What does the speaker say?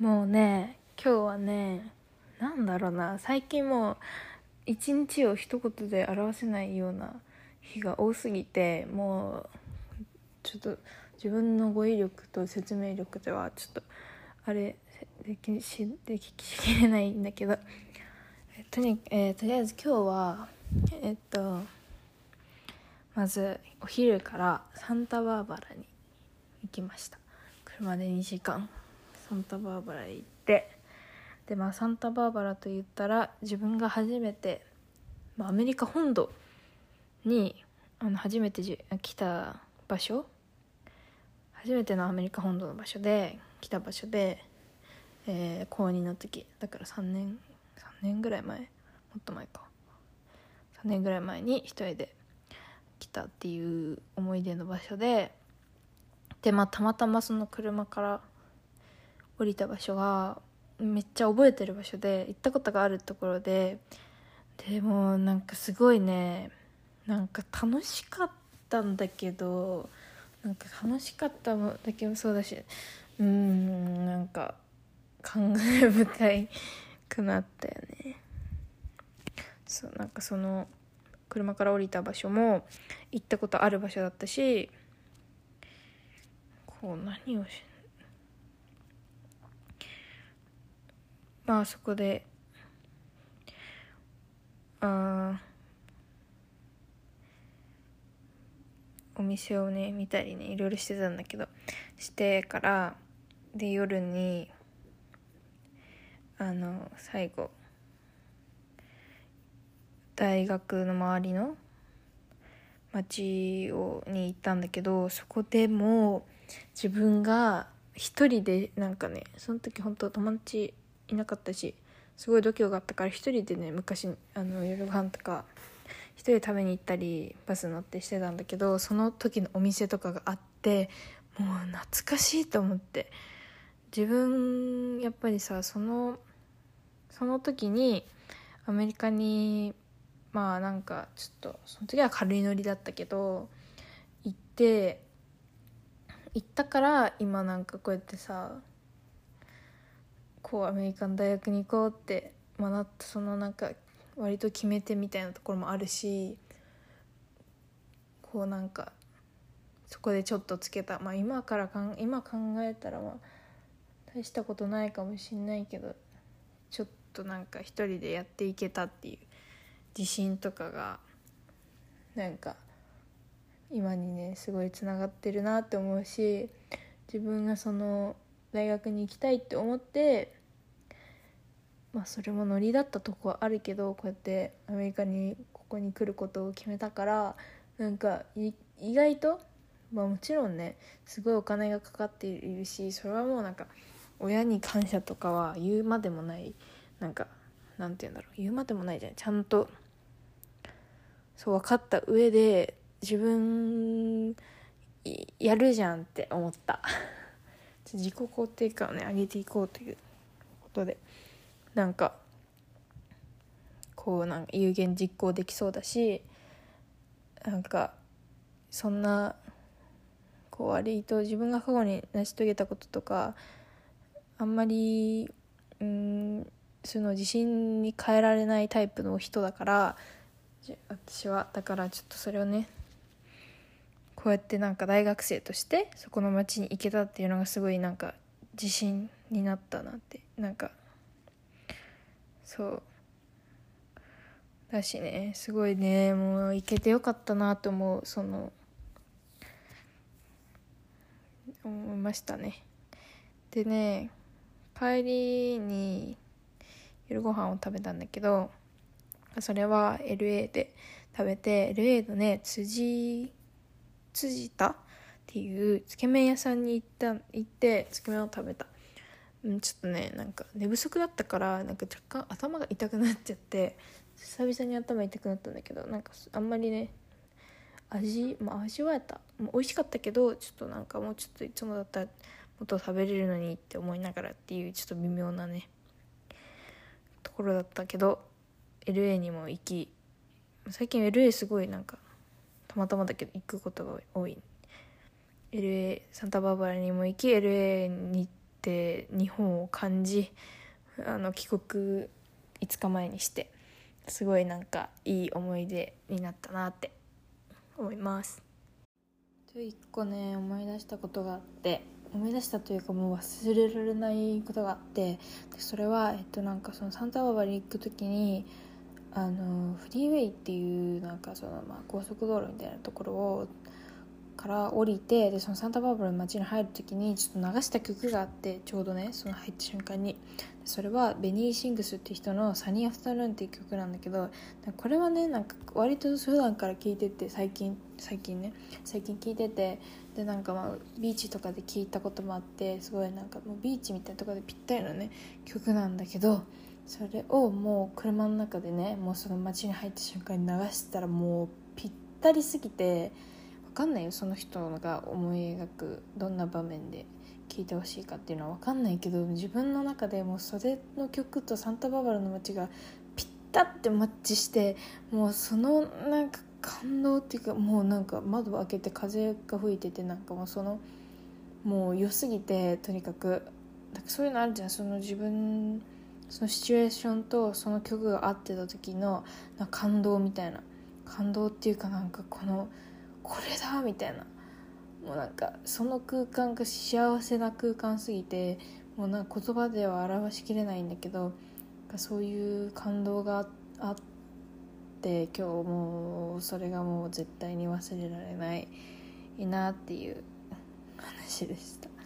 もうね、今日はね、なんだろうな、最近もう一日を一言で表せないような日が多すぎて、もうちょっと自分の語彙力と説明力ではちょっとあれでききれないんだけど、とりあえず今日はまずお昼からサンタバーバラに行きました。車で2時間サンタバーバラに行って、で、まあ、サンタバーバラと言ったら自分が初めて、まあ、アメリカ本土に初めて来た場所、初めてのアメリカ本土の場所で来た場所で、高2の時だから3年ぐらい前、もっと前か、3年ぐらい前に一人で来たっていう思い出の場所で、で、まあ、たまたまその車から降りた場所がめっちゃ覚えてる場所で、行ったことがあるところで、でもなんかすごいね、なんか楽しかったんだけど、なんか楽しかっただけもそうだし、なんか感慨深くなったよね。そう、なんかその車から降りた場所も行ったことある場所だったし、こう何をし、まあそこでお店をね見たりね、いろいろしてたんだけど、してからで、夜に最後大学の周りの街をに行ったんだけど、そこでも自分が一人でなんかね、その時本当友達いなかったし、すごい度胸があったから一人でね、昔夜ご飯とか一人で食べに行ったりバス乗ってしてたんだけど、その時のお店とかがあって、もう懐かしいと思って、自分やっぱりさ、その時にアメリカに、まあなんかちょっとその時は軽いノリだったけど行ったから、今なんかこうやってさ、こうアメリカの大学に行こうって学った、そのなんか割と決め手みたいなところもあるし、こうなんかそこでちょっとつけた、まあ今考えたらまあ大したことないかもしんないけど、ちょっとなんか一人でやっていけたっていう自信とかがなんか今にねすごいつながってるなって思うし、自分がその大学に行きたいって思って、まあそれもノリだったとこはあるけど、こうやってアメリカにここに来ることを決めたから、なんか意外と、まあもちろんねすごいお金がかかっているし、それはもうなんか親に感謝とかは言うまでもない、なんかなんて言うんだろう、言うまでもないじゃん、ちゃんとそう分かった上で自分やるじゃんって思った。自己肯定感をね上げていこうということで、なんかこうなんか有言実行できそうだし、なんかそんなこう割と自分が過去に成し遂げたこととかあんまりその自信に変えられないタイプの人だから、私はだからちょっとそれをね、こうやってなんか大学生としてそこの町に行けたっていうのがすごいなんか自信になったなって、なんかそうだしね、すごいね、もう行けてよかったなと思う、その思いましたね。でね、帰りに夜ご飯を食べたんだけど、それは LA で食べて、 LA のね辻田っていうつけ麺屋さんに行ってつけ麺を食べた。ちょっとねなんか寝不足だったから、なんか若干頭が痛くなっちゃって、久々に頭痛くなったんだけど、なんかあんまりね味わえた、美味しかったけど、ちょっとなんかもうちょっといつもだったらもっと食べれるのにって思いながらっていう、ちょっと微妙なねところだったけど、 LA にも行き、最近 LA すごいなんかたまたまだけど行くことが多い。LA サンタバーバラにも行き、LA にって日本を感じ、帰国5日前にしてすごいなんかいい思い出になったなって思います。1個ね思い出したことがあって、思い出したというかもう忘れられないことがあって、でそれは、なんかそのサンタバーバラに行く時にフリーウェイっていうなんかその、高速道路みたいなところをから降りて、でそのサンタバーバラの街に入る時にちょっと流した曲があって、ちょうどねその入った瞬間に、それはベニー・シングスっていう人のサニー・アフタヌーンっていう曲なんだけど、これはねなんか割と普段から聴いてて、最近聴いてて、でなんかビーチとかで聴いたこともあって、すごいなんかもうビーチみたいなところでぴったりのね曲なんだけど、それをもう車の中でねもうその街に入った瞬間に流したらもうぴったりすぎて、分かんないよ、その人が思い描くどんな場面で聴いてほしいかっていうのは分かんないけど、自分の中でもうそれの曲とサンタバーバラの街がピッタってマッチして、もうそのなんか感動っていうか、もうなんか窓を開けて風が吹いてて、なんかもうそのもう良すぎて、とにかくなんかそういうのあるじゃん、その自分そのシチュエーションとその曲が合ってた時のなんか感動みたいな、感動っていうかなんかこれだみたいな、もうなんかその空間が幸せな空間すぎて、もうなんか言葉では表しきれないんだけど、そういう感動があって今日もうそれがもう絶対に忘れられないなっていう話でした。